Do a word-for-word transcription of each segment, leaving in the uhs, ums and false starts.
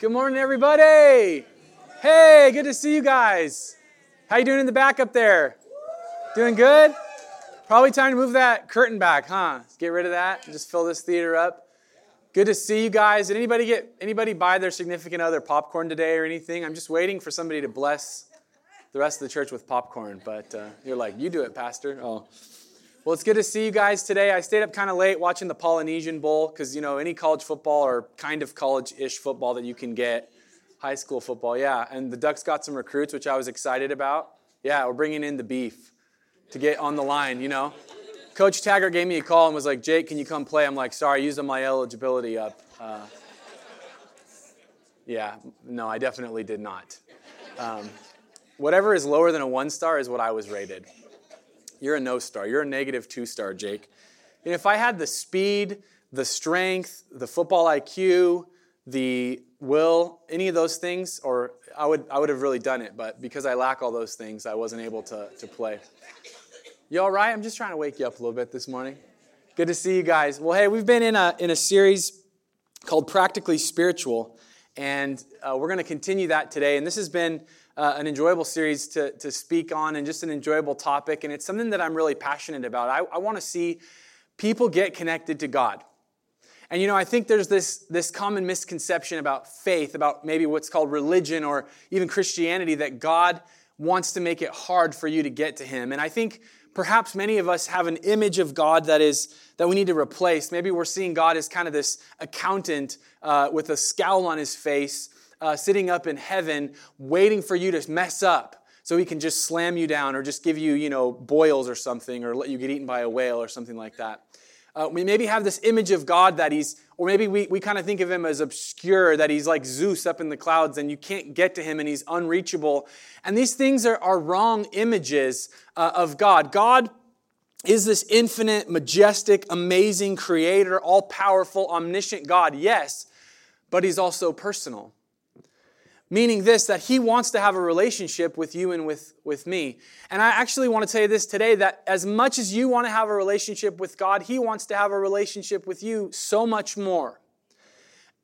Good morning, everybody. Hey, good to see you guys. How you doing in the back up there? Doing good? Probably time to move that curtain back, huh? Let's get rid of that and just fill this theater up. Good to see you guys. Did anybody get anybody buy their significant other popcorn today or anything? I'm just waiting for somebody to bless the rest of the church with popcorn, but uh, you're like, you do it, Pastor. Oh. Well, it's good to see you guys today. I stayed up kind of late watching the Polynesian Bowl because, you know, any college football or kind of college-ish football that you can get, high school football, yeah. And the Ducks got some recruits, which I was excited about. Yeah, we're bringing in the beef to get on the line, you know. Coach Taggart gave me a call and was like, Jake, can you come play? I'm like, sorry, I used my eligibility up. Uh, yeah, no, I definitely did not. Um, whatever is lower than a one star is what I was rated. You're a no star. You're a negative two star, Jake. And if I had the speed, the strength, the football I Q, the will, any of those things, or I would I would have really done it. But because I lack all those things, I wasn't able to, to play. You all right? I'm just trying to wake you up a little bit this morning. Good to see you guys. Well, hey, we've been in a in a series called Practically Spiritual, and uh, we're going to continue that today. And this has been Uh, an enjoyable series to, to speak on and just an enjoyable topic. And it's something that I'm really passionate about. I, I want to see people get connected to God. And, you know, I think there's this, this common misconception about faith, about maybe what's called religion or even Christianity, that God wants to make it hard for you to get to Him. And I think perhaps many of us have an image of God that is that we need to replace. Maybe we're seeing God as kind of this accountant uh, with a scowl on His face, Uh, sitting up in heaven, waiting for you to mess up so He can just slam you down or just give you, you know, boils or something, or let you get eaten by a whale or something like that. Uh, we maybe have this image of God that He's, or maybe we, we kind of think of Him as obscure, that He's like Zeus up in the clouds and you can't get to Him and He's unreachable. And these things are, are wrong images uh, of God. God is this infinite, majestic, amazing creator, all-powerful, omniscient God, yes, but He's also personal. Meaning this, that He wants to have a relationship with you and with, with me. And I actually want to tell you this today, that as much as you want to have a relationship with God, He wants to have a relationship with you so much more.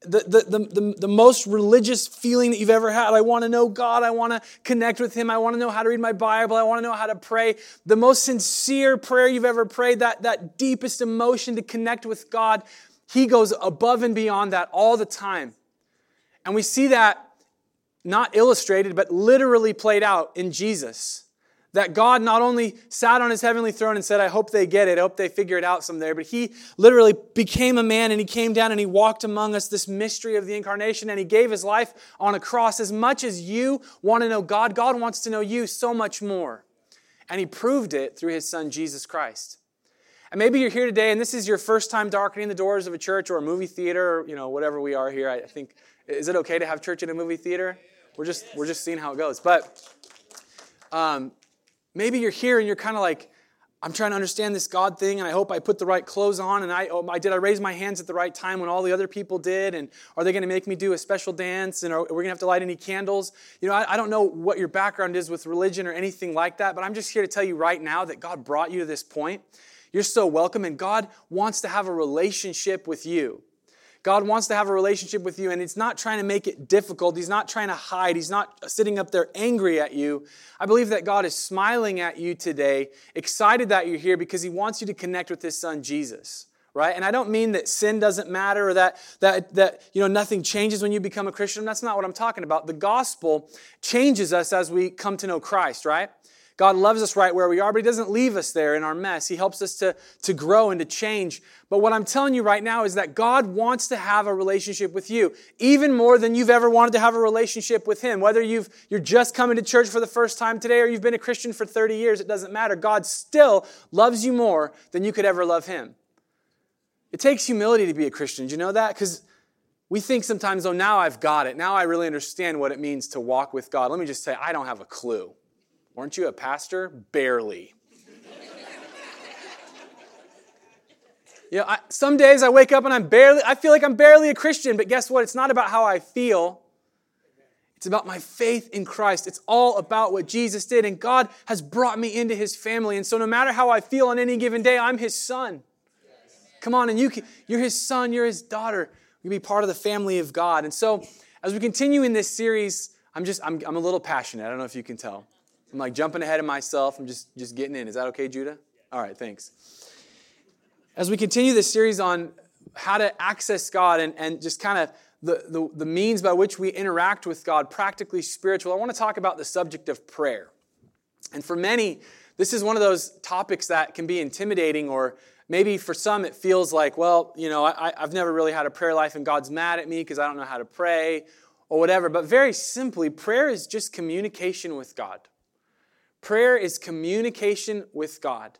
The, the, the, the, the most religious feeling that you've ever had, I want to know God, I want to connect with Him, I want to know how to read my Bible, I want to know how to pray. The most sincere prayer you've ever prayed, that, that deepest emotion to connect with God, He goes above and beyond that all the time. And we see that not illustrated, but literally played out in Jesus. That God not only sat on His heavenly throne and said, I hope they get it, I hope they figure it out someday, but He literally became a man and He came down and He walked among us, this mystery of the incarnation, and He gave His life on a cross. As much as you want to know God, God wants to know you so much more. And He proved it through His Son, Jesus Christ. And maybe you're here today and this is your first time darkening the doors of a church or a movie theater, or, you know, whatever we are here. I think, is it okay to have church in a movie theater? We're just we're just seeing how it goes. But um, maybe you're here and you're kind of like, I'm trying to understand this God thing, and I hope I put the right clothes on, and I, oh, I did I raise my hands at the right time when all the other people did, and are they going to make me do a special dance, and are we going to have to light any candles? You know, I, I don't know what your background is with religion or anything like that, but I'm just here to tell you right now that God brought you to this point. You're so welcome, and God wants to have a relationship with you. God wants to have a relationship with you, and He's not trying to make it difficult. He's not trying to hide. He's not sitting up there angry at you. I believe that God is smiling at you today, excited that you're here because He wants you to connect with His Son, Jesus, right? And I don't mean that sin doesn't matter or that, that, that you know, nothing changes when you become a Christian. That's not what I'm talking about. The gospel changes us as we come to know Christ, right? God loves us right where we are, but He doesn't leave us there in our mess. He helps us to, to grow and to change. But what I'm telling you right now is that God wants to have a relationship with you, even more than you've ever wanted to have a relationship with Him. Whether you've, you're just coming to church for the first time today or you've been a Christian for thirty years, it doesn't matter. God still loves you more than you could ever love Him. It takes humility to be a Christian. Do you know that? Because we think sometimes, oh, now I've got it. Now I really understand what it means to walk with God. Let me just say, I don't have a clue. Weren't you a pastor? Barely. You know, I, some days I wake up and I'm barely, I feel like I'm barely a Christian, but guess what? It's not about how I feel. It's about my faith in Christ. It's all about what Jesus did, and God has brought me into His family. And so no matter how I feel on any given day, I'm His son. Yes. Come on, and you can, you're His son, you're His daughter. You can be part of the family of God. And so As we continue in this series, I'm just, I'm, I'm a little passionate. I don't know if you can tell. I'm like jumping ahead of myself. I'm just, just getting in. Is that okay, Judah? All right, thanks. As we continue this series on how to access God and, and just kind of the, the, the means by which we interact with God, practically spiritual, I want to talk about the subject of prayer. And for many, this is one of those topics that can be intimidating, or maybe for some it feels like, well, you know, I, I've never really had a prayer life and God's mad at me because I don't know how to pray or whatever. But very simply, prayer is just communication with God. Prayer is communication with God.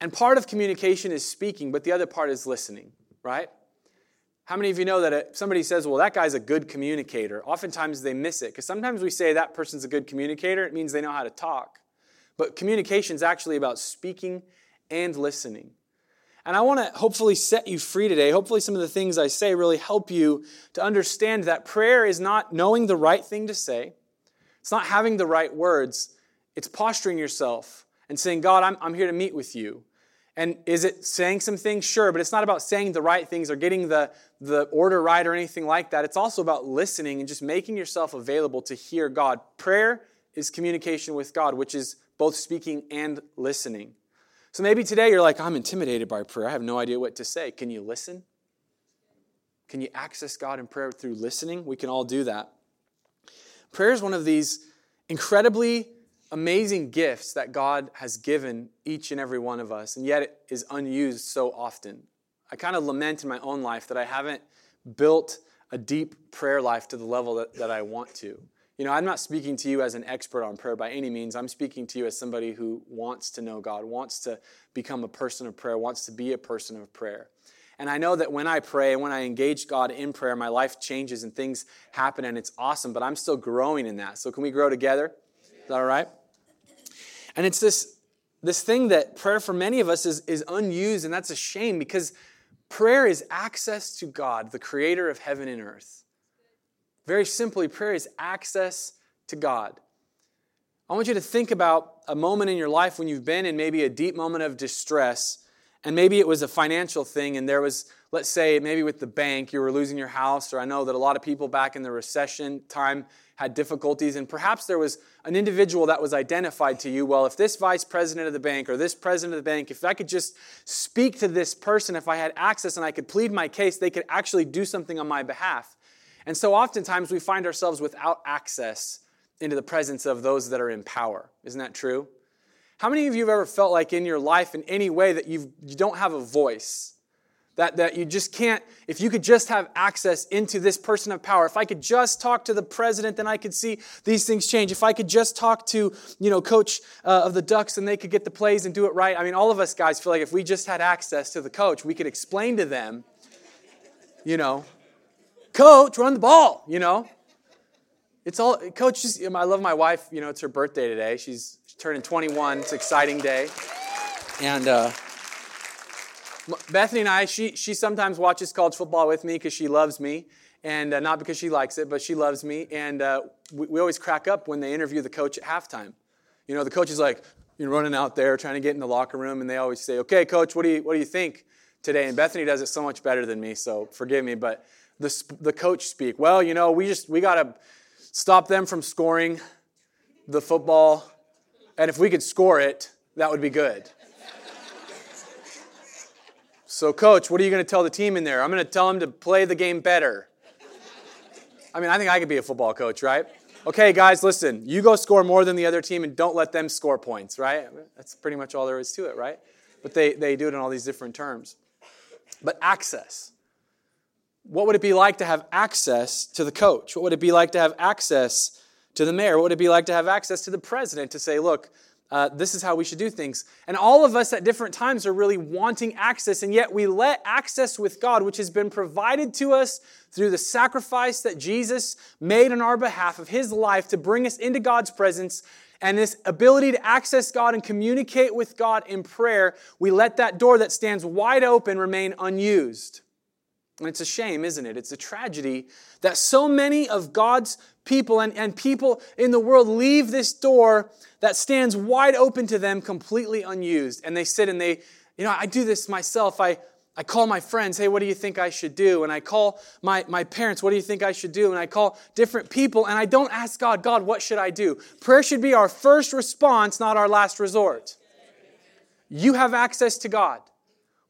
And part of communication is speaking, but the other part is listening, right? How many of you know that if somebody says, well, that guy's a good communicator, oftentimes they miss it, because sometimes we say that person's a good communicator, it means they know how to talk. But communication is actually about speaking and listening. And I want to hopefully set you free today. Hopefully some of the things I say really help you to understand that prayer is not knowing the right thing to say. It's not having the right words. It's posturing yourself and saying, God, I'm, I'm here to meet with you. And is it saying some things? Sure, but it's not about saying the right things or getting the, the order right or anything like that. It's also about listening and just making yourself available to hear God. Prayer is communication with God, which is both speaking and listening. So maybe today you're like, I'm intimidated by prayer. I have no idea what to say. Can you listen? Can you access God in prayer through listening? We can all do that. Prayer is one of these incredibly amazing gifts that God has given each and every one of us, and yet it is unused so often. I kind of lament in my own life that I haven't built a deep prayer life to the level that, that I want to. You know, I'm not speaking to you as an expert on prayer by any means. I'm speaking to you as somebody who wants to know God, wants to become a person of prayer, wants to be a person of prayer. And I know that when I pray and when I engage God in prayer, my life changes and things happen and it's awesome, but I'm still growing in that. So can we grow together? Is that all right? And it's this, this thing that prayer for many of us is, is unused, and that's a shame, because prayer is access to God, the creator of heaven and earth. Very simply, prayer is access to God. I want you to think about a moment in your life when you've been in maybe a deep moment of distress, and maybe it was a financial thing, and there was, let's say, maybe with the bank, you were losing your house, or I know that a lot of people back in the recession time had difficulties, and perhaps there was an individual that was identified to you. Well, if this vice president of the bank or this president of the bank, if I could just speak to this person, if I had access and I could plead my case, they could actually do something on my behalf. And so oftentimes we find ourselves without access into the presence of those that are in power. Isn't that true? How many of you have ever felt like in your life in any way that you've, you don't have a voice? That, that you just can't, if you could just have access into this person of power, if I could just talk to the president, then I could see these things change. If I could just talk to, you know, coach uh, of the Ducks, and they could get the plays and do it right. I mean, all of us guys feel like if we just had access to the coach, we could explain to them, you know, Coach, run the ball, you know. It's all, Coach, just, I love my wife, you know, it's her birthday today. She's turning twenty-one. It's an exciting day. And uh, Bethany and I, she she sometimes watches college football with me because she loves me. And uh, not because she likes it, but she loves me. And uh, we, we always crack up when they interview the coach at halftime. You know, the coach is like, you're running out there trying to get in the locker room. And they always say, okay, Coach, what do you what do you think today? And Bethany does it so much better than me, so forgive me, but The, the coach speak. Well, you know, we just, we got to stop them from scoring the football. And if we could score it, that would be good. So, Coach, what are you going to tell the team in there? I'm going to tell them to play the game better. I mean, I think I could be a football coach, right? Okay, guys, listen, you go score more than the other team and don't let them score points, right? That's pretty much all there is to it, right? But they, they do it in all these different terms. But access. What would it be like to have access to the coach? What would it be like to have access to the mayor? What would it be like to have access to the president to say, look, uh, this is how we should do things? And all of us at different times are really wanting access, and yet we let access with God, which has been provided to us through the sacrifice that Jesus made on our behalf of his life to bring us into God's presence, and this ability to access God and communicate with God in prayer, we let that door that stands wide open remain unused. And it's a shame, isn't it? It's a tragedy that so many of God's people and, and people in the world leave this door that stands wide open to them completely unused. And they sit and they, you know, I do this myself. I, I call my friends, hey, what do you think I should do? And I call my, my parents, what do you think I should do? And I call different people, and I don't ask God, God, what should I do? Prayer should be our first response, not our last resort. You have access to God.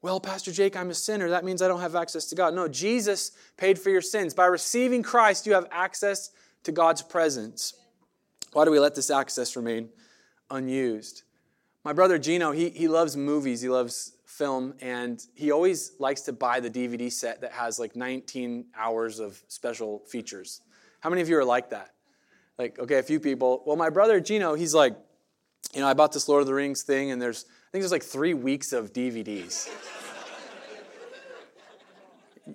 Well, Pastor Jake, I'm a sinner. That means I don't have access to God. No, Jesus paid for your sins. By receiving Christ, you have access to God's presence. Why do we let this access remain unused? My brother Gino, he, he loves movies. He loves film, and he always likes to buy the D V D set that has like nineteen hours of special features. How many of you are like that? Like, okay, a few people. Well, my brother Gino, he's like, you know, I bought this Lord of the Rings thing, and there's I think there's like three weeks of D V Ds.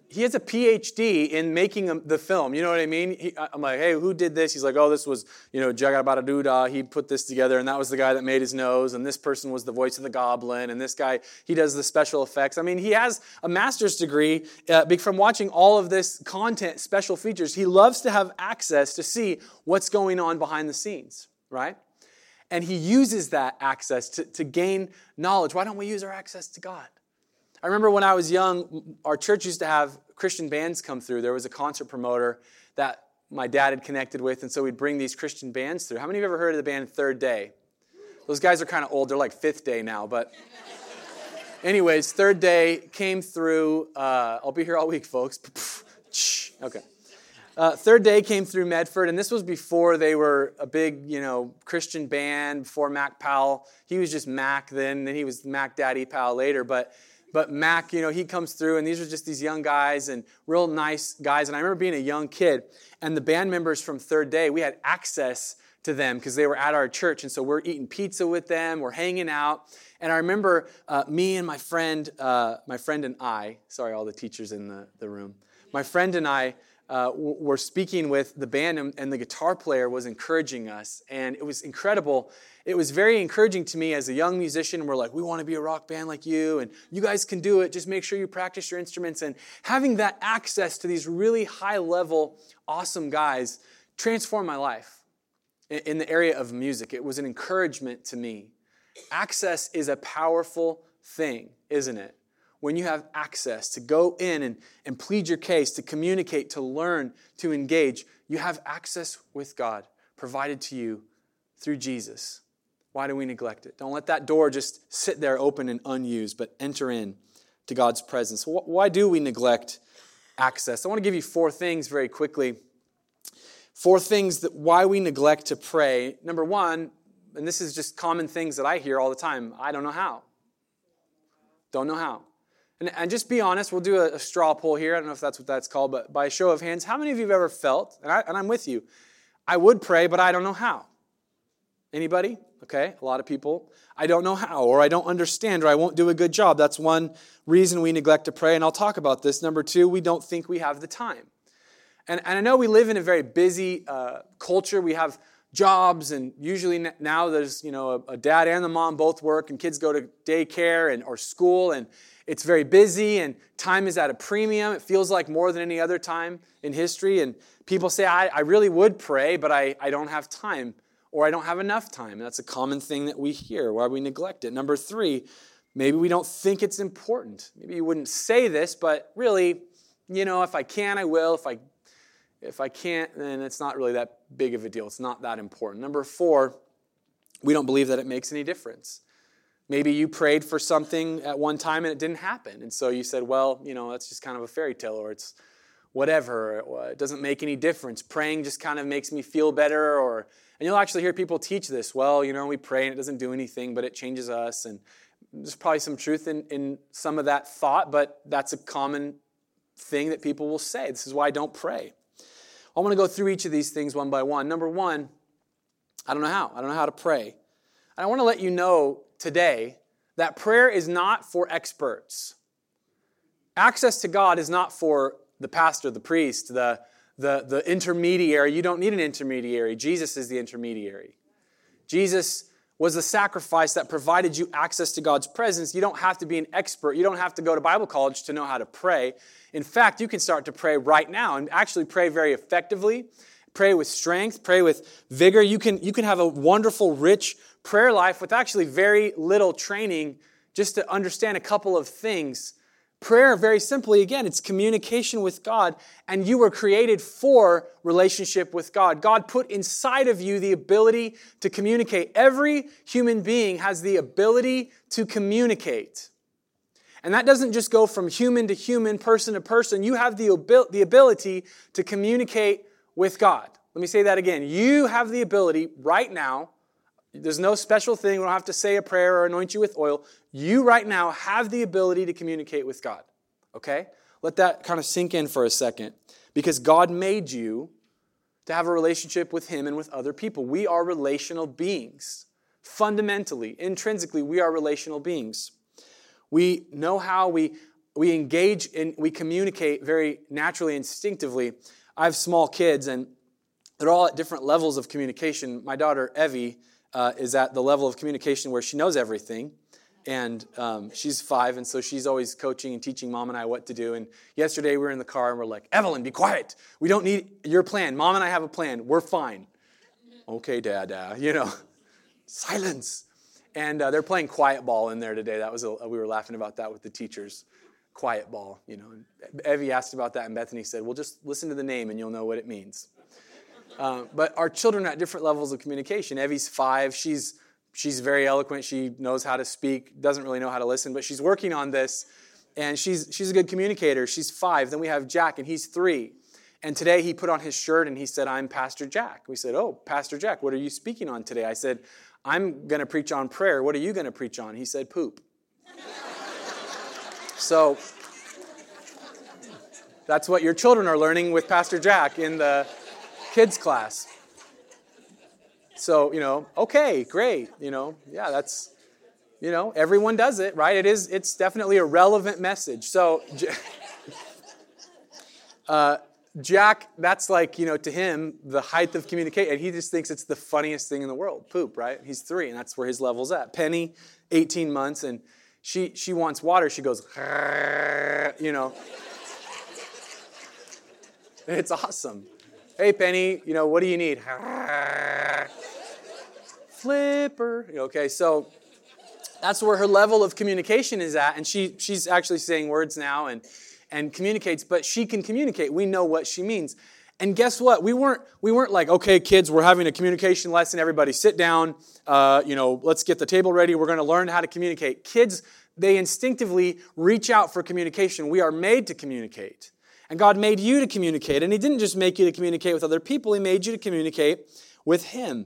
He has a P H D in making the film. You know what I mean? He, I'm like, hey, who did this? He's like, oh, this was, you know, Jack about a Judah. He put this together, and that was the guy that made his nose, and this person was the voice of the goblin, and this guy, he does the special effects. I mean, he has a master's degree uh, from watching all of this content, special features. He loves to have access to see what's going on behind the scenes, right? And he uses that access to, to gain knowledge. Why don't we use our access to God? I remember when I was young, our church used to have Christian bands come through. There was a concert promoter that my dad had connected with, and so we'd bring these Christian bands through. How many of you have ever heard of the band Third Day? Those guys are kind of old. They're like Fifth Day now, but anyways, Third Day came through. Uh, I'll be here all week, folks. Okay. Uh, Third Day came through Medford, and this was before they were a big, you know, Christian band, before Mac Powell. He was just Mac then, then he was Mac Daddy Powell later, but but Mac, you know, he comes through, and these are just these young guys and real nice guys, and I remember being a young kid, and the band members from Third Day, we had access to them because they were at our church, and so we're eating pizza with them, we're hanging out, and I remember uh, me and my friend, uh, my friend and I, sorry, all the teachers in the, the room, my friend and I, Uh, we're speaking with the band, and the guitar player was encouraging us, and it was incredible. It was very encouraging to me as a young musician. We're like, we want to be a rock band like you, and you guys can do it. Just make sure you practice your instruments. And having that access to these really high-level, awesome guys transformed my life in the area of music. It was an encouragement to me. Access is a powerful thing, isn't it? When you have access to go in and, and plead your case, to communicate, to learn, to engage, you have access with God provided to you through Jesus. Why do we neglect it? Don't let that door just sit there open and unused, but enter in to God's presence. Why do we neglect access? I want to give you four things very quickly. Four things that why we neglect to pray. Number one, and this is just common things that I hear all the time, I don't know how. Don't know how. And, and just be honest, we'll do a, a straw poll here. I don't know if that's what that's called, but by a show of hands, how many of you have ever felt, and, I, and I'm with you, I would pray, but I don't know how? Anybody? Okay, a lot of people. I don't know how, or I don't understand, or I won't do a good job. That's one reason we neglect to pray, and I'll talk about this. Number two, we don't think we have the time. And, and I know we live in a very busy uh, culture. We have jobs, and usually now there's, you know, a, a dad and the mom both work, and kids go to daycare and or school, and it's very busy, and time is at a premium. It feels like more than any other time in history, and people say, I, I really would pray, but I, I don't have time, or I don't have enough time. And that's a common thing that we hear, why we neglect it. Number three, maybe we don't think it's important. Maybe you wouldn't say this, but really, you know, if I can, I will. If I If I can't, then it's not really that big of a deal. It's not that important. Number four, we don't believe that it makes any difference. Maybe you prayed for something at one time and it didn't happen. And so you said, well, you know, that's just kind of a fairy tale, or it's whatever. Or it doesn't make any difference. Praying just kind of makes me feel better. Or and you'll actually hear people teach this. Well, you know, we pray and it doesn't do anything, but it changes us. And there's probably some truth in, in some of that thought, but that's a common thing that people will say. This is why I don't pray. I want to go through each of these things one by one. Number one, I don't know how. I don't know how to pray. And I want to let you know today that prayer is not for experts. Access to God is not for the pastor, the priest, the, the, the intermediary. You don't need an intermediary. Jesus is the intermediary. Jesus was the sacrifice that provided you access to God's presence. You don't have to be an expert. You don't have to go to Bible college to know how to pray. In fact, you can start to pray right now and actually pray very effectively. Pray with strength. Pray with vigor. You can, you can have a wonderful, rich prayer life with actually very little training, just to understand a couple of things Prayer, very simply, again, it's communication with God, and you were created for relationship with God. God put inside of you the ability to communicate. Every human being has the ability to communicate. And that doesn't just go from human to human, person to person. You have the, abil- the ability to communicate with God. Let me say that again. You have the ability right now. There's no special thing. We don't have to say a prayer or anoint you with oil. You right now have the ability to communicate with God. Okay? Let that kind of sink in for a second. Because God made you to have a relationship with Him and with other people. We are relational beings. Fundamentally, intrinsically, we are relational beings. We know how we, we engage and we communicate very naturally, instinctively. I have small kids, and they're all at different levels of communication. My daughter, Evie, Uh, is at the level of communication where she knows everything, and um, she's five, and so she's always coaching and teaching Mom and I what to do. And yesterday we were in the car, and we're like, "Evelyn, be quiet. We don't need your plan. Mom and I have a plan. We're fine." Okay, Dada, you know, silence. And uh, they're playing quiet ball in there today. That was a, we were laughing about that with the teachers, quiet ball. You know, and Evie asked about that, and Bethany said, "Well, just listen to the name, and you'll know what it means." Uh, but our children are at different levels of communication. Evie's five. She's she's very eloquent. She knows how to speak, doesn't really know how to listen, but she's working on this, and she's she's a good communicator. She's five. Then we have Jack, and he's three. And today he put on his shirt, and he said, "I'm Pastor Jack." We said, "Oh, Pastor Jack, what are you speaking on today?" I said, "I'm going to preach on prayer. What are you going to preach on?" He said, "Poop." So that's what your children are learning with Pastor Jack in the kids class. So, you know, okay, great. You know, yeah, that's, you know, everyone does it, right? It is, it's definitely a relevant message. So, uh, Jack, that's like, you know, to him, the height of communication. And he just thinks it's the funniest thing in the world, poop, right? He's three, and that's where his level's at. Penny, eighteen months, and she, she wants water. She goes, you know, it's awesome. "Hey, Penny, you know, what do you need?" Flipper. Okay, so that's where her level of communication is at. And she she's actually saying words now and, and communicates. But she can communicate. We know what she means. And guess what? We weren't we weren't like, "Okay, kids, we're having a communication lesson. Everybody sit down. Uh, you know, let's get the table ready. We're going to learn how to communicate." Kids, they instinctively reach out for communication. We are made to communicate. And God made you to communicate. And He didn't just make you to communicate with other people. He made you to communicate with Him.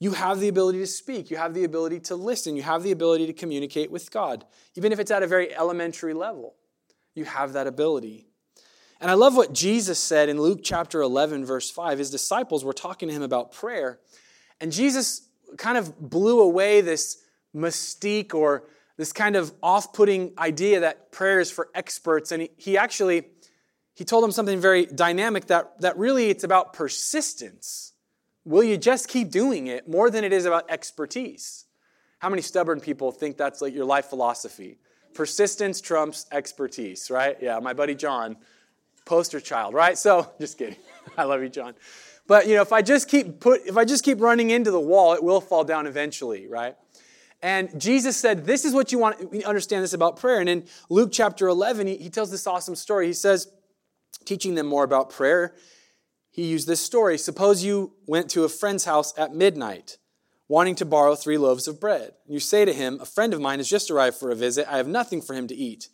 You have the ability to speak. You have the ability to listen. You have the ability to communicate with God. Even if it's at a very elementary level, you have that ability. And I love what Jesus said in Luke chapter eleven, verse five. His disciples were talking to Him about prayer. And Jesus kind of blew away this mystique or this kind of off-putting idea that prayer is for experts. And he, he actually... He told them something very dynamic that, that really it's about persistence. Will you just keep doing it more than it is about expertise? How many stubborn people think that's like your life philosophy? Persistence trumps expertise, right? Yeah, my buddy John, poster child, right? So, just kidding. I love you, John. But, you know, if I just keep put, if I just keep running into the wall, it will fall down eventually, right? And Jesus said, this is what you want to understand this about prayer. And in Luke chapter eleven, he, he tells this awesome story. He says, teaching them more about prayer, he used this story. Suppose you went to a friend's house at midnight, wanting to borrow three loaves of bread. You say to him, "A friend of mine has just arrived for a visit. I have nothing for him to eat."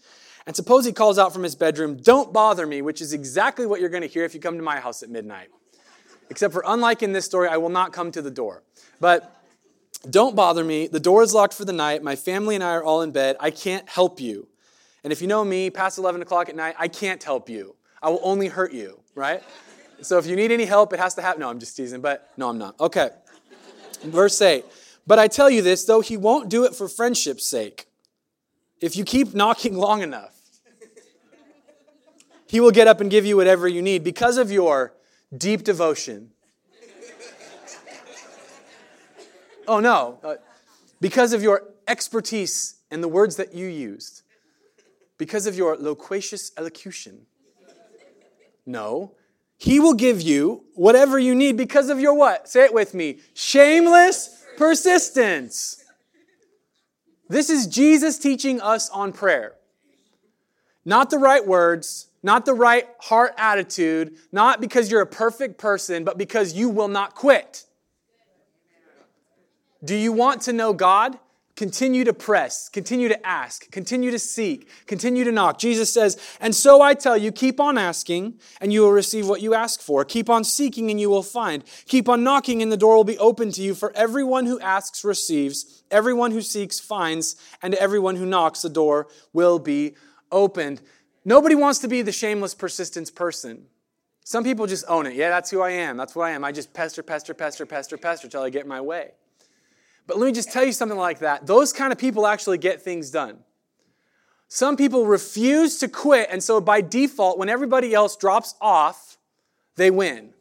And suppose he calls out from his bedroom, "Don't bother me," which is exactly what you're going to hear if you come to my house at midnight. Except for, unlike in this story, I will not come to the door. But, "Don't bother me. The door is locked for the night. My family and I are all in bed. I can't help you. And if you know me, past eleven o'clock at night, I can't help you. I will only hurt you," right? So if you need any help, it has to happen. No, I'm just teasing, but no, I'm not. Okay. Verse eight. "But I tell you this, though he won't do it for friendship's sake, if you keep knocking long enough, he will get up and give you whatever you need because of your deep devotion." Oh, no. Uh, "because of your expertise and the words that you used. Because of your loquacious elocution. No, he will give you whatever you need because of your" what? Say it with me. "Shameless persistence." This is Jesus teaching us on prayer. Not the right words, not the right heart attitude, not because you're a perfect person, but because you will not quit. Do you want to know God? Continue to press, continue to ask, continue to seek, continue to knock. Jesus says, and so I tell you, keep on asking and you will receive what you ask for. Keep on seeking and you will find. Keep on knocking and the door will be open to you. For everyone who asks receives, everyone who seeks finds, and to everyone who knocks the door will be opened. Nobody wants to be the shameless persistence person. Some people just own it. Yeah, that's who I am. That's what I am. I just pester, pester, pester, pester, pester till I get my way. But let me just tell you something like that. Those kind of people actually get things done. Some people refuse to quit, and so by default, when everybody else drops off, they win.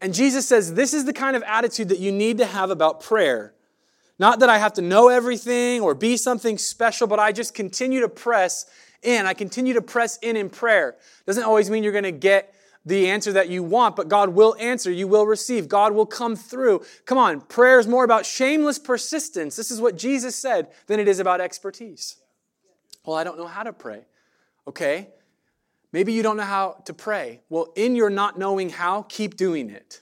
And Jesus says, this is the kind of attitude that you need to have about prayer. Not that I have to know everything or be something special, but I just continue to press in. I continue to press in in prayer. Doesn't always mean you're going to get the answer that you want, but God will answer. You will receive. God will come through. Come on, prayer is more about shameless persistence. This is what Jesus said, than it is about expertise. Well, I don't know how to pray. Okay, maybe you don't know how to pray. Well, in your not knowing how, keep doing it.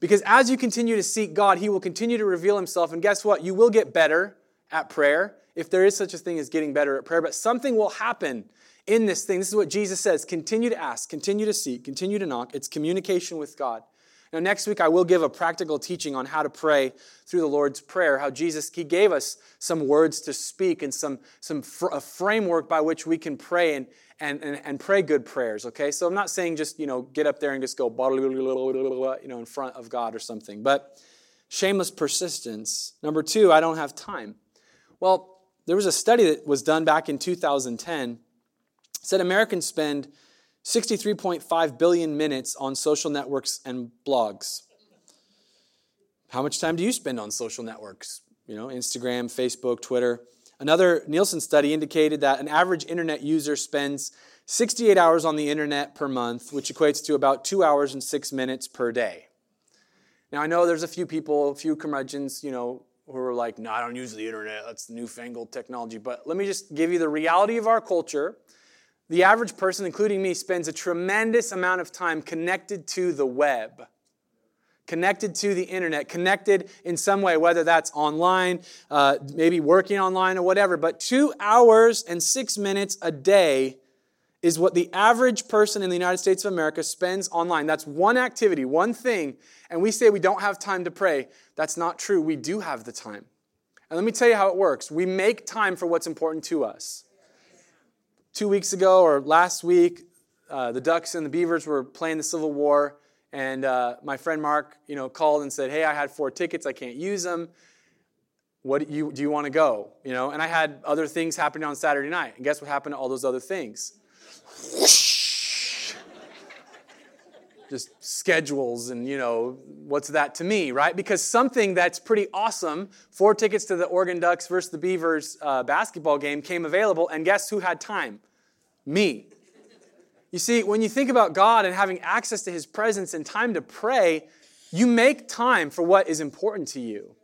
Because as you continue to seek God, He will continue to reveal Himself. And guess what? You will get better at prayer, if there is such a thing as getting better at prayer. But something will happen in this thing. This is what Jesus says. Continue to ask, continue to seek, continue to knock. It's communication with God. Now, next week, I will give a practical teaching on how to pray through the Lord's Prayer, how Jesus, He gave us some words to speak and some, some fr- a framework by which we can pray and, and, and, and pray good prayers, okay? So I'm not saying just, you know, get up there and just go, you know, in front of God or something. But shameless persistence. Number two, I don't have time. Well, there was a study that was done back in two thousand ten. It said Americans spend sixty-three point five billion minutes on social networks and blogs. How much time do you spend on social networks? You know, Instagram, Facebook, Twitter. Another Nielsen study indicated that an average internet user spends sixty-eight hours on the internet per month, which equates to about two hours and six minutes per day. Now, I know there's a few people, a few curmudgeons, you know, who are like, no, I don't use the internet. That's newfangled technology. But let me just give you the reality of our culture. The average person, including me, spends a tremendous amount of time connected to the web, connected to the internet, connected in some way, whether that's online, uh, maybe working online or whatever. But two hours and six minutes a day is what the average person in the United States of America spends online. That's one activity, one thing. And we say we don't have time to pray. That's not true. We do have the time. And let me tell you how it works. We make time for what's important to us. Two weeks ago or last week, uh, the Ducks and the Beavers were playing the Civil War, and uh, my friend Mark, you know, called and said, "Hey, I had four tickets. I can't use them. What do you do? You want to go? You know?" And I had other things happening on Saturday night, and guess what happened to all those other things? Whoosh! Just schedules and, you know, what's that to me, right? Because something that's pretty awesome, four tickets to the Oregon Ducks versus the Beavers uh, basketball game came available, and guess who had time? Me. You see, when you think about God and having access to His presence and time to pray, you make time for what is important to you.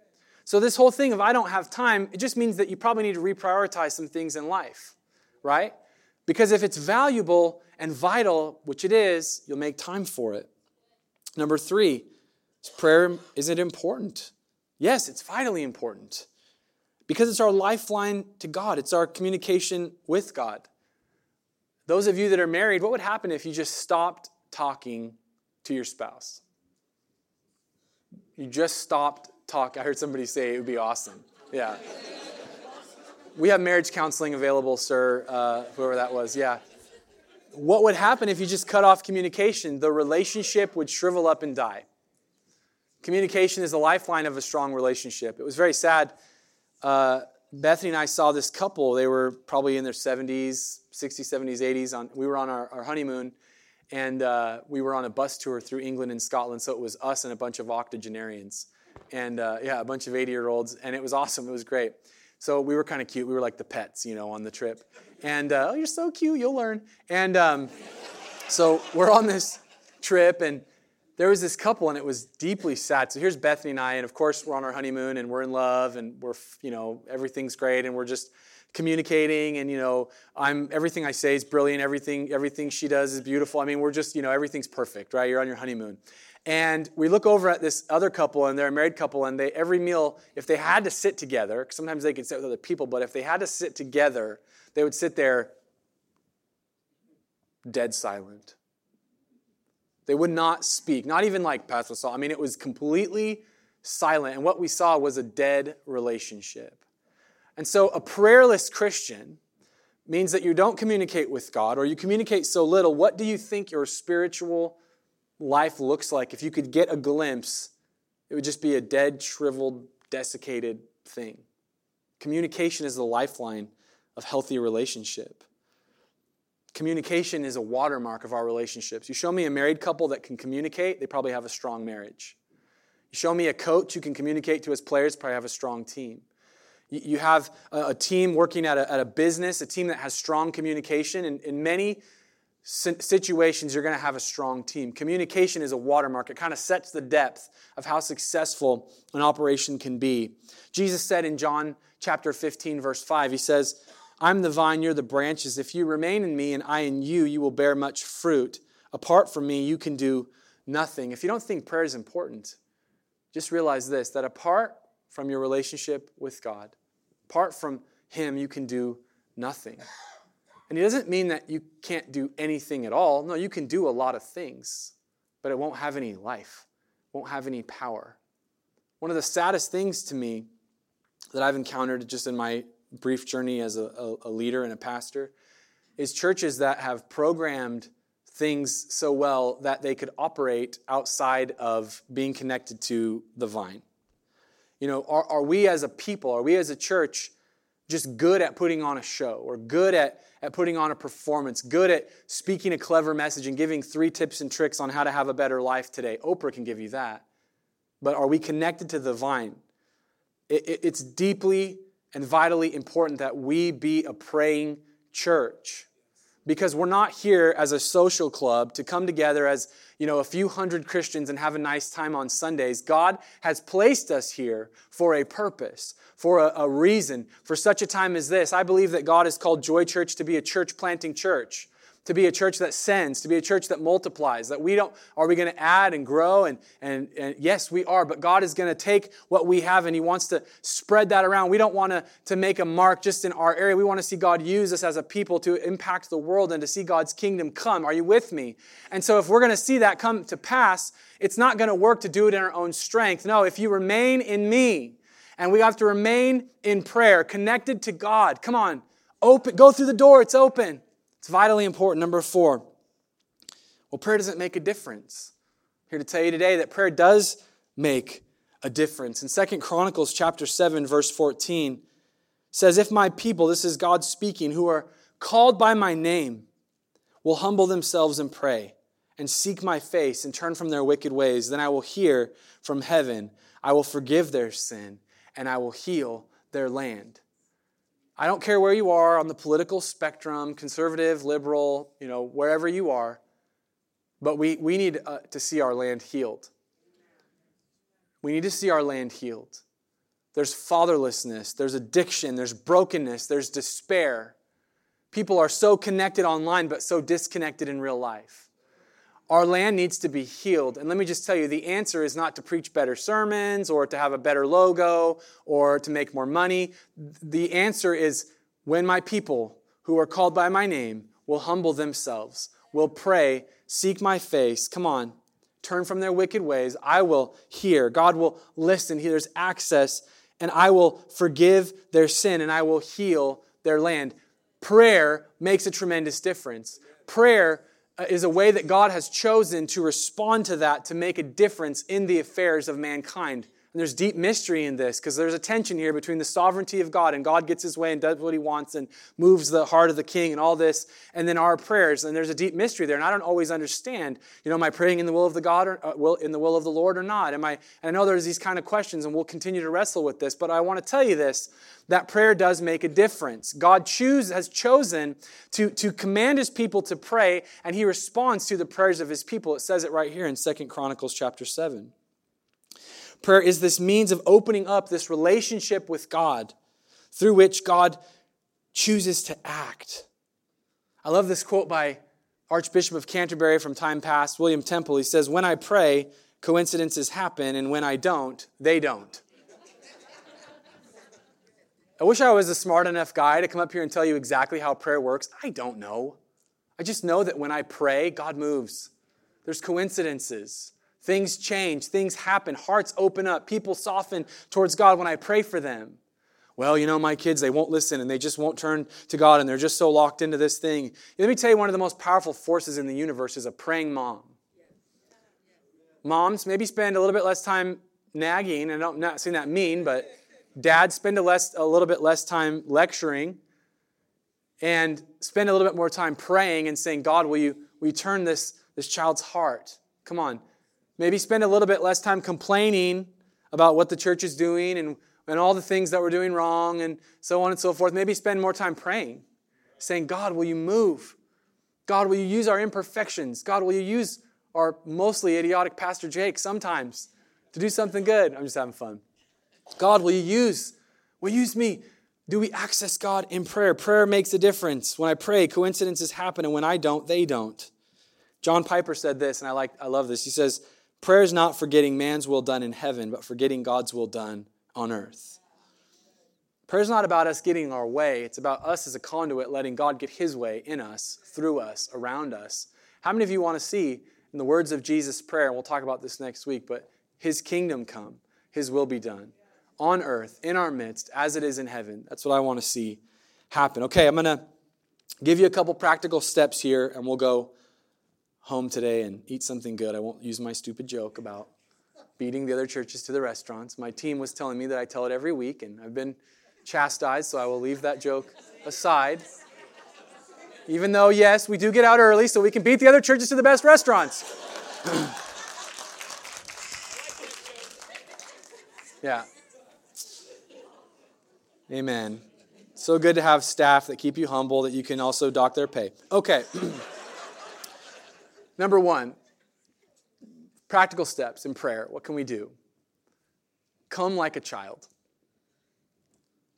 So this whole thing of I don't have time, it just means that you probably need to reprioritize some things in life, right? Because if it's valuable and vital, which it is, you'll make time for it. Number three, prayer, is it important? Yes, it's vitally important. Because it's our lifeline to God. It's our communication with God. Those of you that are married, what would happen if you just stopped talking to your spouse? You just stopped talking. I heard somebody say it would be awesome. Yeah. We have marriage counseling available, sir, uh, whoever that was, yeah. What would happen if you just cut off communication? The relationship would shrivel up and die. Communication is the lifeline of a strong relationship. It was very sad. Uh, Bethany and I saw this couple. They were probably in their seventies, sixties, seventies, eighties. On, we were on our, our honeymoon, and uh, we were on a bus tour through England and Scotland, so it was us and a bunch of octogenarians. And, uh, yeah, a bunch of eighty-year-olds, and it was awesome. It was great. So we were kind of cute. We were like the pets, you know, on the trip. And, uh, oh, you're so cute. You'll learn. And um, so we're on this trip, and there was this couple, and it was deeply sad. So here's Bethany and I, and of course we're on our honeymoon, and we're in love, and we're, you know, everything's great, and we're just communicating, and, you know, I'm everything I say is brilliant. Everything, everything she does is beautiful. I mean, we're just, you know, everything's perfect, right? You're on your honeymoon. And we look over at this other couple, and they're a married couple, and they every meal, if they had to sit together, sometimes they could sit with other people, but if they had to sit together, they would sit there dead silent. They would not speak, not even like Pastor Saul. I mean, it was completely silent, and what we saw was a dead relationship. And so a prayerless Christian means that you don't communicate with God, or you communicate so little. What do you think your spiritual life looks like? If you could get a glimpse, it would just be a dead, shriveled, desiccated thing. Communication is the lifeline of healthy relationship. Communication is a watermark of our relationships. You show me a married couple that can communicate, they probably have a strong marriage. You show me a coach who can communicate to his players, probably have a strong team. You have a team working at a, at a business, a team that has strong communication. And in many situations, you're going to have a strong team. Communication is a watermark. It kind of sets the depth of how successful an operation can be. Jesus said in John chapter fifteen, verse five, he says, "I'm the vine, you're the branches. If you remain in me and I in you, you will bear much fruit. Apart from me, you can do nothing." If you don't think prayer is important, just realize this, that apart from your relationship with God, apart from him, you can do nothing. And it doesn't mean that you can't do anything at all. No, you can do a lot of things, but it won't have any life, won't have any power. One of the saddest things to me that I've encountered just in my brief journey as a, a, a leader and a pastor is churches that have programmed things so well that they could operate outside of being connected to the vine. You know, are, are we as a people, are we as a church just good at putting on a show, or good at, at putting on a performance, good at speaking a clever message and giving three tips and tricks on how to have a better life today? Oprah can give you that. But are we connected to the vine? It, it, it's deeply and vitally important that we be a praying church, because we're not here as a social club to come together as, you know, a few hundred Christians and have a nice time on Sundays. God has placed us here for a purpose, for a, a reason, for such a time as this. I believe that God has called Joy Church to be a church planting church, to be a church that sends, to be a church that multiplies, that we don't, are we going to add and grow? And, and, and yes, we are, but God is going to take what we have and he wants to spread that around. We don't want to, to make a mark just in our area. We want to see God use us as a people to impact the world and to see God's kingdom come. Are you with me? And so if we're going to see that come to pass, it's not going to work to do it in our own strength. No, if you remain in me, and we have to remain in prayer, connected to God. Come on, open, go through the door. It's open. It's vitally important. Number four, well, prayer doesn't make a difference. I'm here to tell you today that prayer does make a difference. In Second Chronicles chapter seven, verse fourteen, says, "If my people," this is God speaking, "who are called by my name, will humble themselves and pray and seek my face and turn from their wicked ways, then I will hear from heaven. I will forgive their sin and I will heal their land." I don't care where you are on the political spectrum, conservative, liberal, you know, wherever you are, but we, we need uh, to see our land healed. We need to see our land healed. There's fatherlessness, there's addiction, there's brokenness, there's despair. People are so connected online, but so disconnected in real life. Our land needs to be healed. And let me just tell you, the answer is not to preach better sermons or to have a better logo or to make more money. The answer is, when my people who are called by my name will humble themselves, will pray, seek my face, come on, turn from their wicked ways, I will hear. God will listen. There's access, and I will forgive their sin, and I will heal their land. Prayer makes a tremendous difference. Prayer is a way that God has chosen to respond to that, to make a difference in the affairs of mankind. And there's deep mystery in this because there's a tension here between the sovereignty of God and God gets his way and does what he wants and moves the heart of the king and all this. And then our prayers, and there's a deep mystery there. And I don't always understand, you know, am I praying in the will of the God or uh, will, in the will of the Lord or not? Am I? And I know there's these kind of questions and we'll continue to wrestle with this. But I want to tell you this, that prayer does make a difference. God choose, has chosen to, to command his people to pray, and he responds to the prayers of his people. It says it right here in Second Chronicles chapter seven. Prayer is this means of opening up this relationship with God through which God chooses to act. I love this quote by Archbishop of Canterbury from time past, William Temple. He says, "When I pray, coincidences happen, and when I don't, they don't." I wish I was a smart enough guy to come up here and tell you exactly how prayer works. I don't know. I just know that when I pray, God moves. There's coincidences. Things change. Things happen. Hearts open up. People soften towards God when I pray for them. Well, you know, my kids, they won't listen and they just won't turn to God and they're just so locked into this thing. Let me tell you, one of the most powerful forces in the universe is a praying mom. Moms, maybe spend a little bit less time nagging. I don't, I'm not saying that mean, but dads, spend a, less, a little bit less time lecturing and spend a little bit more time praying and saying, God, will you, will you turn this, this child's heart? Come on. Maybe spend a little bit less time complaining about what the church is doing and, and all the things that we're doing wrong and so on and so forth. Maybe spend more time praying, saying, God, will you move? God, will you use our imperfections? God, will you use our mostly idiotic Pastor Jake sometimes to do something good? I'm just having fun. God, will you use, will you use me? Do we access God in prayer? Prayer makes a difference. When I pray, coincidences happen, and when I don't, they don't. John Piper said this, and I like, I love this. He says, prayer is not forgetting man's will done in heaven, but forgetting God's will done on earth. Prayer is not about us getting our way. It's about us as a conduit letting God get his way in us, through us, around us. How many of you want to see, in the words of Jesus' prayer, and we'll talk about this next week, but his kingdom come, his will be done on earth, in our midst, as it is in heaven. That's what I want to see happen. Okay, I'm going to give you a couple practical steps here, and we'll go home today and eat something good. I won't use my stupid joke about beating the other churches to the restaurants. My team was telling me that I tell it every week, and I've been chastised, so I will leave that joke aside. Even though, yes, we do get out early so we can beat the other churches to the best restaurants. Yeah. Amen. So good to have staff that keep you humble, that you can also dock their pay. Okay. Number one, practical steps in prayer. What can we do? Come like a child.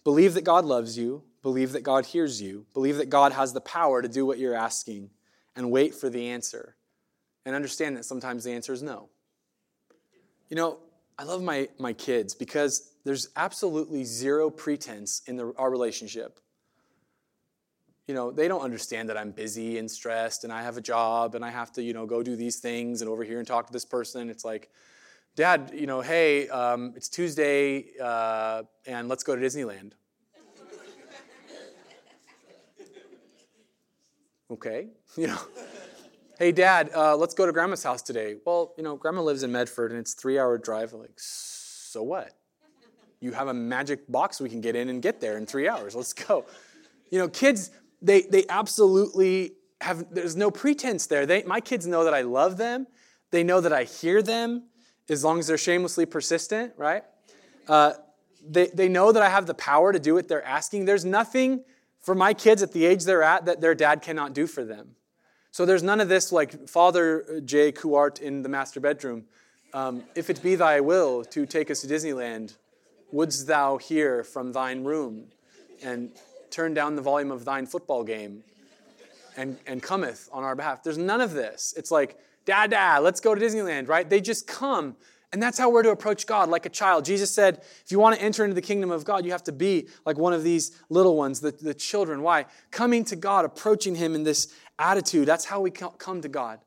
Believe that God loves you. Believe that God hears you. Believe that God has the power to do what you're asking, and wait for the answer. And understand that sometimes the answer is no. You know, I love my, my kids because there's absolutely zero pretense in the, our relationship. You know, they don't understand that I'm busy and stressed and I have a job and I have to, you know, go do these things and over here and talk to this person. It's like, Dad, you know, hey, um, it's Tuesday uh, and let's go to Disneyland. Okay, you know. Hey, Dad, uh, let's go to Grandma's house today. Well, you know, Grandma lives in Medford and it's a three-hour drive. I'm like, so what? You have a magic box we can get in and get there in three hours. Let's go. You know, kids, they they absolutely have, there's no pretense there. They, my kids know that I love them. They know that I hear them, as long as they're shamelessly persistent, right? Uh, they, they know that I have the power to do what they're asking. There's nothing for my kids at the age they're at that their dad cannot do for them. So there's none of this like, Father Jake, who art in the master bedroom, um, if it be thy will to take us to Disneyland, wouldst thou hear from thine room? And turn down the volume of thine football game and, and cometh on our behalf. There's none of this. It's like, Dada, let's go to Disneyland, right? They just come. And that's how we're to approach God, like a child. Jesus said, if you want to enter into the kingdom of God, you have to be like one of these little ones, the, the children. Why? Coming to God, approaching him in this attitude. That's how we come to God.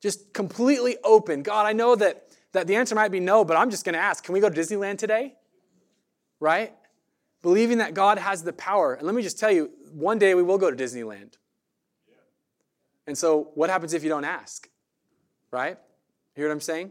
Just completely open. God, I know that, that the answer might be no, but I'm just going to ask, can we go to Disneyland today? Right? Believing that God has the power. And let me just tell you, one day we will go to Disneyland. Yeah. And so what happens if you don't ask? Right? You hear what I'm saying?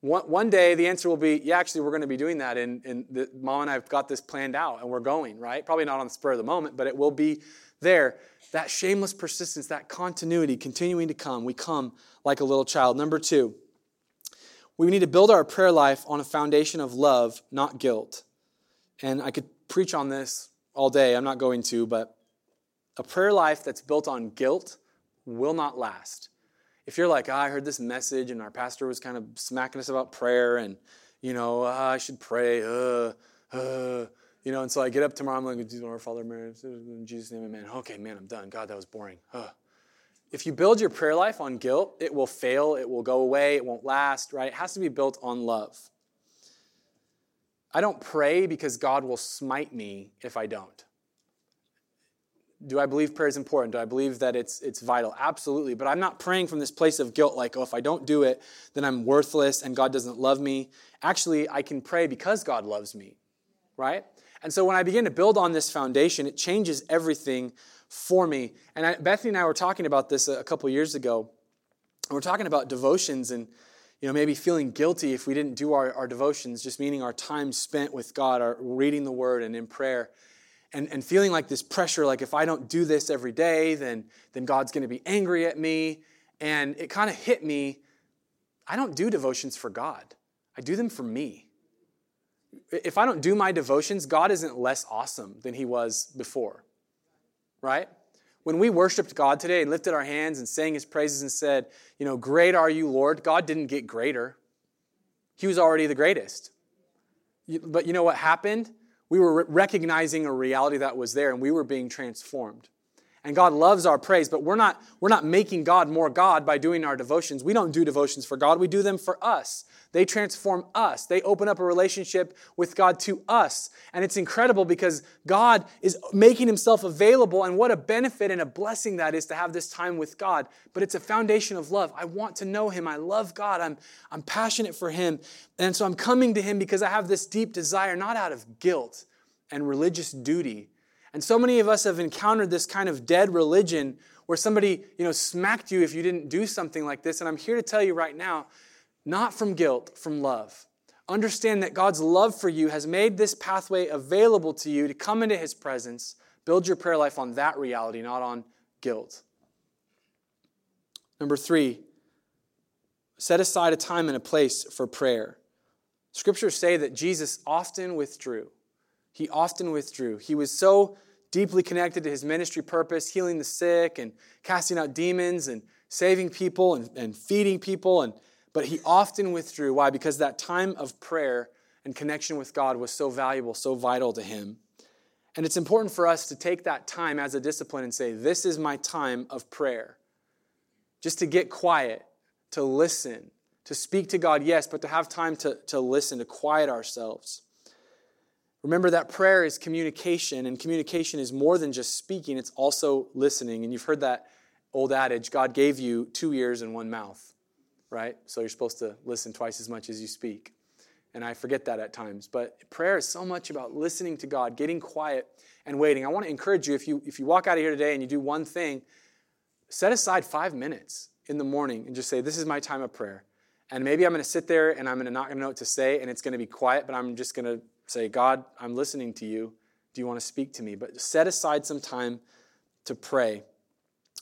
One, one day, the answer will be, yeah, actually, we're going to be doing that, and, and the, Mom and I have got this planned out, and we're going, right? Probably not on the spur of the moment, but it will be there. That shameless persistence, that continuity continuing to come. We come like a little child. Number two, we need to build our prayer life on a foundation of love, not guilt. And I could preach on this all day. I'm not going to, but a prayer life that's built on guilt will not last. If you're like, oh, I heard this message and our pastor was kind of smacking us about prayer and, you know, oh, I should pray, uh, uh, you know, and so I get up tomorrow, I'm like, our Father, Mary, in Jesus' name, amen. Okay, man, I'm done. God, that was boring. Uh. If you build your prayer life on guilt, it will fail, it will go away, it won't last, right? It has to be built on love. I don't pray because God will smite me if I don't. Do I believe prayer is important? Do I believe that it's it's vital? Absolutely. But I'm not praying from this place of guilt, like, oh, if I don't do it, then I'm worthless and God doesn't love me. Actually, I can pray because God loves me, right? And so when I begin to build on this foundation, it changes everything for me. And I, Bethany and I were talking about this a couple years ago. We were talking about devotions and, you know, maybe feeling guilty if we didn't do our, our devotions, just meaning our time spent with God, our reading the Word and in prayer. And, and feeling like this pressure, like if I don't do this every day, then, then God's going to be angry at me. And it kind of hit me. I don't do devotions for God. I do them for me. If I don't do my devotions, God isn't less awesome than he was before, right? When we worshiped God today and lifted our hands and sang his praises and said, you know, great are you, Lord, God didn't get greater. He was already the greatest. But you know what happened? We were recognizing a reality that was there, and we were being transformed. And God loves our praise, but we're not, we're not making God more God by doing our devotions. We don't do devotions for God. We do them for us. They transform us. They open up a relationship with God to us. And it's incredible because God is making himself available, and what a benefit and a blessing that is to have this time with God. But it's a foundation of love. I want to know him. I love God. I'm, I'm passionate for him. And so I'm coming to him because I have this deep desire, not out of guilt and religious duty. And so many of us have encountered this kind of dead religion where somebody, you know, smacked you if you didn't do something like this. And I'm here to tell you right now, not from guilt, from love. Understand that God's love for you has made this pathway available to you to come into his presence. Build your prayer life on that reality, not on guilt. Number three, set aside a time and a place for prayer. Scriptures say that Jesus often withdrew. He often withdrew. He was so deeply connected to his ministry purpose, healing the sick and casting out demons and saving people and, and feeding people. And But he often withdrew. Why? Because that time of prayer and connection with God was so valuable, so vital to him. And it's important for us to take that time as a discipline and say, this is my time of prayer. Just to get quiet, to listen, to speak to God, yes, but to have time to, to listen, to quiet ourselves. Remember that prayer is communication, and communication is more than just speaking. It's also listening. And you've heard that old adage, God gave you two ears and one mouth, right? So you're supposed to listen twice as much as you speak. And I forget that at times. But prayer is so much about listening to God, getting quiet, and waiting. I want to encourage you, if you, if you walk out of here today and you do one thing, set aside five minutes in the morning and just say, this is my time of prayer. And maybe I'm going to sit there and I'm going to not going to know what to say, and it's going to be quiet, but I'm just going to say, God, I'm listening to you. Do you want to speak to me? But set aside some time to pray.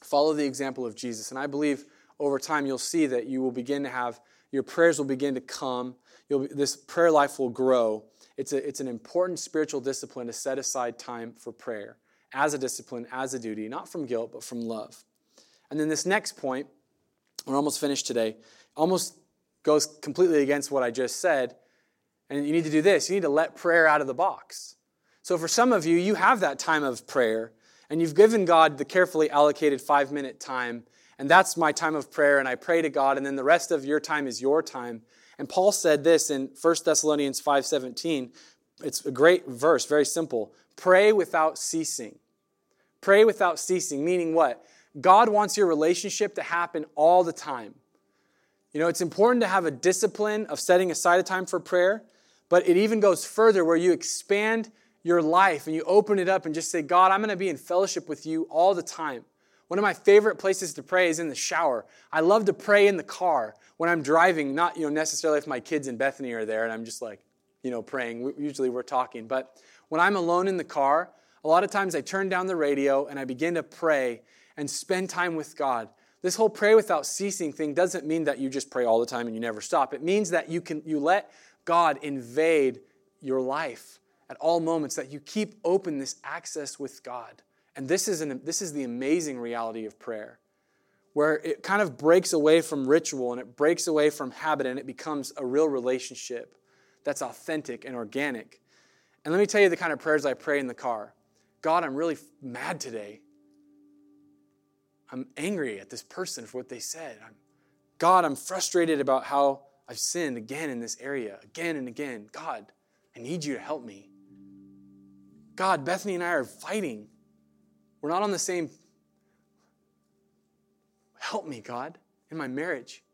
Follow the example of Jesus. And I believe over time you'll see that you will begin to have, your prayers will begin to come. You'll, this prayer life will grow. It's a, it's an important spiritual discipline to set aside time for prayer as a discipline, as a duty, not from guilt, but from love. And then this next point, we're almost finished today, almost goes completely against what I just said. And you need to do this. You need to let prayer out of the box. So for some of you, you have that time of prayer, and you've given God the carefully allocated five-minute time, and that's my time of prayer, and I pray to God, and then the rest of your time is your time. And Paul said this in First Thessalonians five seventeen. It's a great verse, very simple. Pray without ceasing. Pray without ceasing, meaning what? God wants your relationship to happen all the time. You know, it's important to have a discipline of setting aside a time for prayer. But it even goes further where you expand your life and you open it up and just say, God, I'm going to be in fellowship with you all the time. One of my favorite places to pray is in the shower. I love to pray in the car when I'm driving, not, you know, necessarily if my kids in Bethany are there and I'm just like, you know, praying. We, usually we're talking. But when I'm alone in the car, a lot of times I turn down the radio and I begin to pray and spend time with God. This whole pray without ceasing thing doesn't mean that you just pray all the time and you never stop. It means that you can you let God invade your life at all moments, that you keep open this access with God. And this is an, this is the amazing reality of prayer, where it kind of breaks away from ritual and it breaks away from habit and it becomes a real relationship that's authentic and organic. And let me tell you the kind of prayers I pray in the car. God, I'm really mad today. I'm angry at this person for what they said. I'm, God, I'm frustrated about how I've sinned again in this area, again and again. God, I need you to help me. God, Bethany and I are fighting. We're not on the same. Help me, God, in my marriage.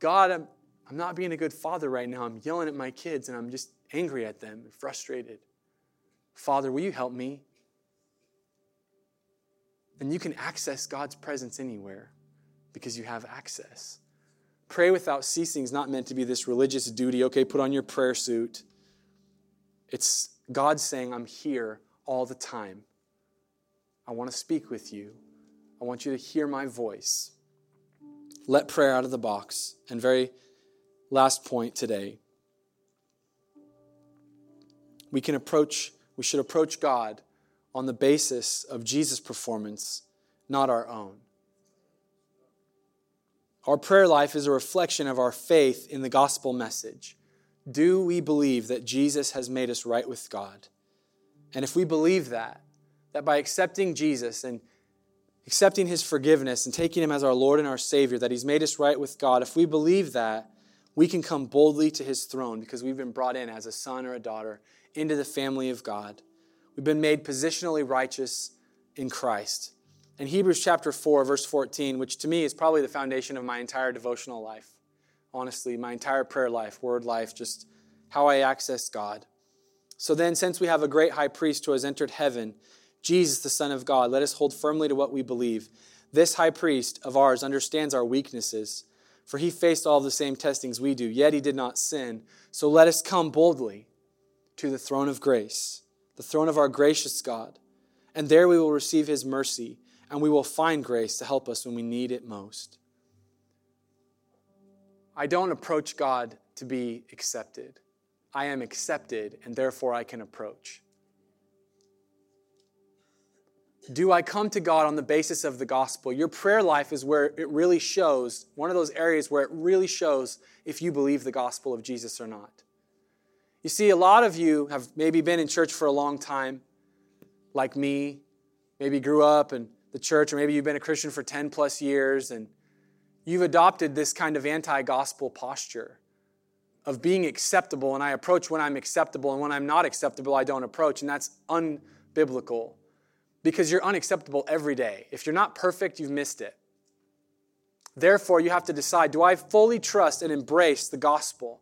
God, I'm, I'm not being a good father right now. I'm yelling at my kids and I'm just angry at them and frustrated. Father, will you help me? And you can access God's presence anywhere because you have access. Pray without ceasing is not meant to be this religious duty. Okay, put on your prayer suit. It's God saying, I'm here all the time. I want to speak with you. I want you to hear my voice. Let prayer out of the box. And very last point today. We can approach, we should approach God on the basis of Jesus' performance, not our own. Our prayer life is a reflection of our faith in the gospel message. Do we believe that Jesus has made us right with God? And if we believe that, that by accepting Jesus and accepting his forgiveness and taking him as our Lord and our Savior, that he's made us right with God, if we believe that, we can come boldly to his throne because we've been brought in as a son or a daughter into the family of God. We've been made positionally righteous in Christ. In Hebrews chapter four, verse fourteen, which to me is probably the foundation of my entire devotional life, honestly, my entire prayer life, word life, just how I access God. So then, since we have a great high priest who has entered heaven, Jesus, the Son of God, let us hold firmly to what we believe. This high priest of ours understands our weaknesses, for he faced all the same testings we do, yet he did not sin. So let us come boldly to the throne of grace, the throne of our gracious God, and there we will receive his mercy, and we will find grace to help us when we need it most. I don't approach God to be accepted. I am accepted, and therefore I can approach. Do I come to God on the basis of the gospel? Your prayer life is where it really shows, one of those areas where it really shows if you believe the gospel of Jesus or not. You see, a lot of you have maybe been in church for a long time, like me, maybe grew up in the church, or maybe you've been a Christian for ten plus years, and you've adopted this kind of anti-gospel posture of being acceptable, and I approach when I'm acceptable, and when I'm not acceptable, I don't approach, and that's unbiblical because you're unacceptable every day. If you're not perfect, you've missed it. Therefore, you have to decide, do I fully trust and embrace the gospel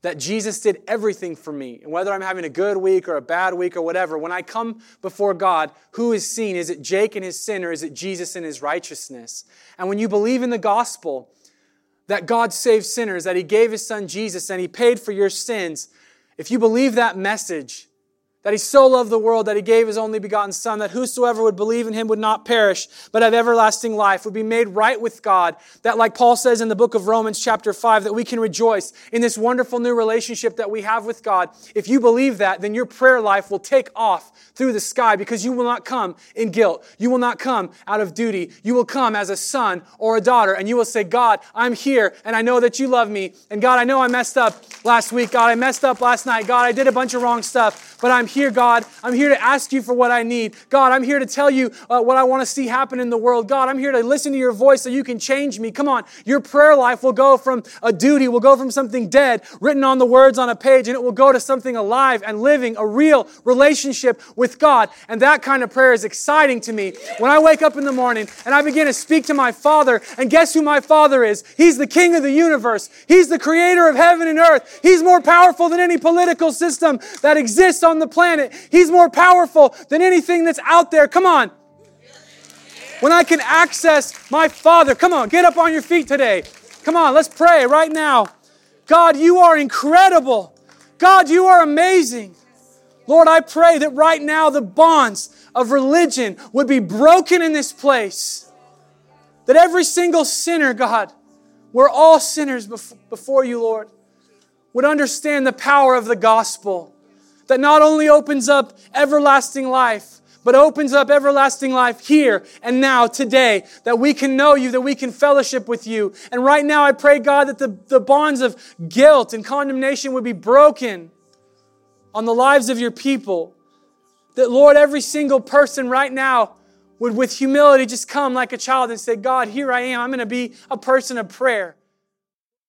that Jesus did everything for me? And whether I'm having a good week or a bad week or whatever, when I come before God, who is seen? Is it Jake and his sin, or is it Jesus and his righteousness? And when you believe in the gospel, that God saves sinners, that he gave his son Jesus and he paid for your sins. If you believe that message, that he so loved the world that he gave his only begotten son, that whosoever would believe in him would not perish, but have everlasting life, would be made right with God, that like Paul says in the book of Romans chapter five, that we can rejoice in this wonderful new relationship that we have with God. If you believe that, then your prayer life will take off through the sky because you will not come in guilt. You will not come out of duty. You will come as a son or a daughter, and you will say, God, I'm here, and I know that you love me. And God, I know I messed up last week. God, I messed up last night. God, I did a bunch of wrong stuff, but I'm here. Here, God, I'm here to ask you for what I need. God, I'm here to tell you uh, what I want to see happen in the world. God, I'm here to listen to your voice so you can change me. Come on, your prayer life will go from a duty, will go from something dead, written on the words on a page, and it will go to something alive and living, a real relationship with God. And that kind of prayer is exciting to me. When I wake up in the morning and I begin to speak to my Father, and guess who my Father is? He's the King of the universe. He's the creator of heaven and earth. He's more powerful than any political system that exists on the planet. He's more powerful than anything that's out there. Come on. When I can access my Father. Come on, get up on your feet today. Come on, let's pray right now. God, you are incredible. God, you are amazing. Lord, I pray that right now the bonds of religion would be broken in this place. That every single sinner, God, we're all sinners before you, Lord, would understand the power of the gospel that not only opens up everlasting life, but opens up everlasting life here and now, today, that we can know you, that we can fellowship with you. And right now I pray, God, that the, the bonds of guilt and condemnation would be broken on the lives of your people. That, Lord, every single person right now would with humility just come like a child and say, God, here I am. I'm going to be a person of prayer.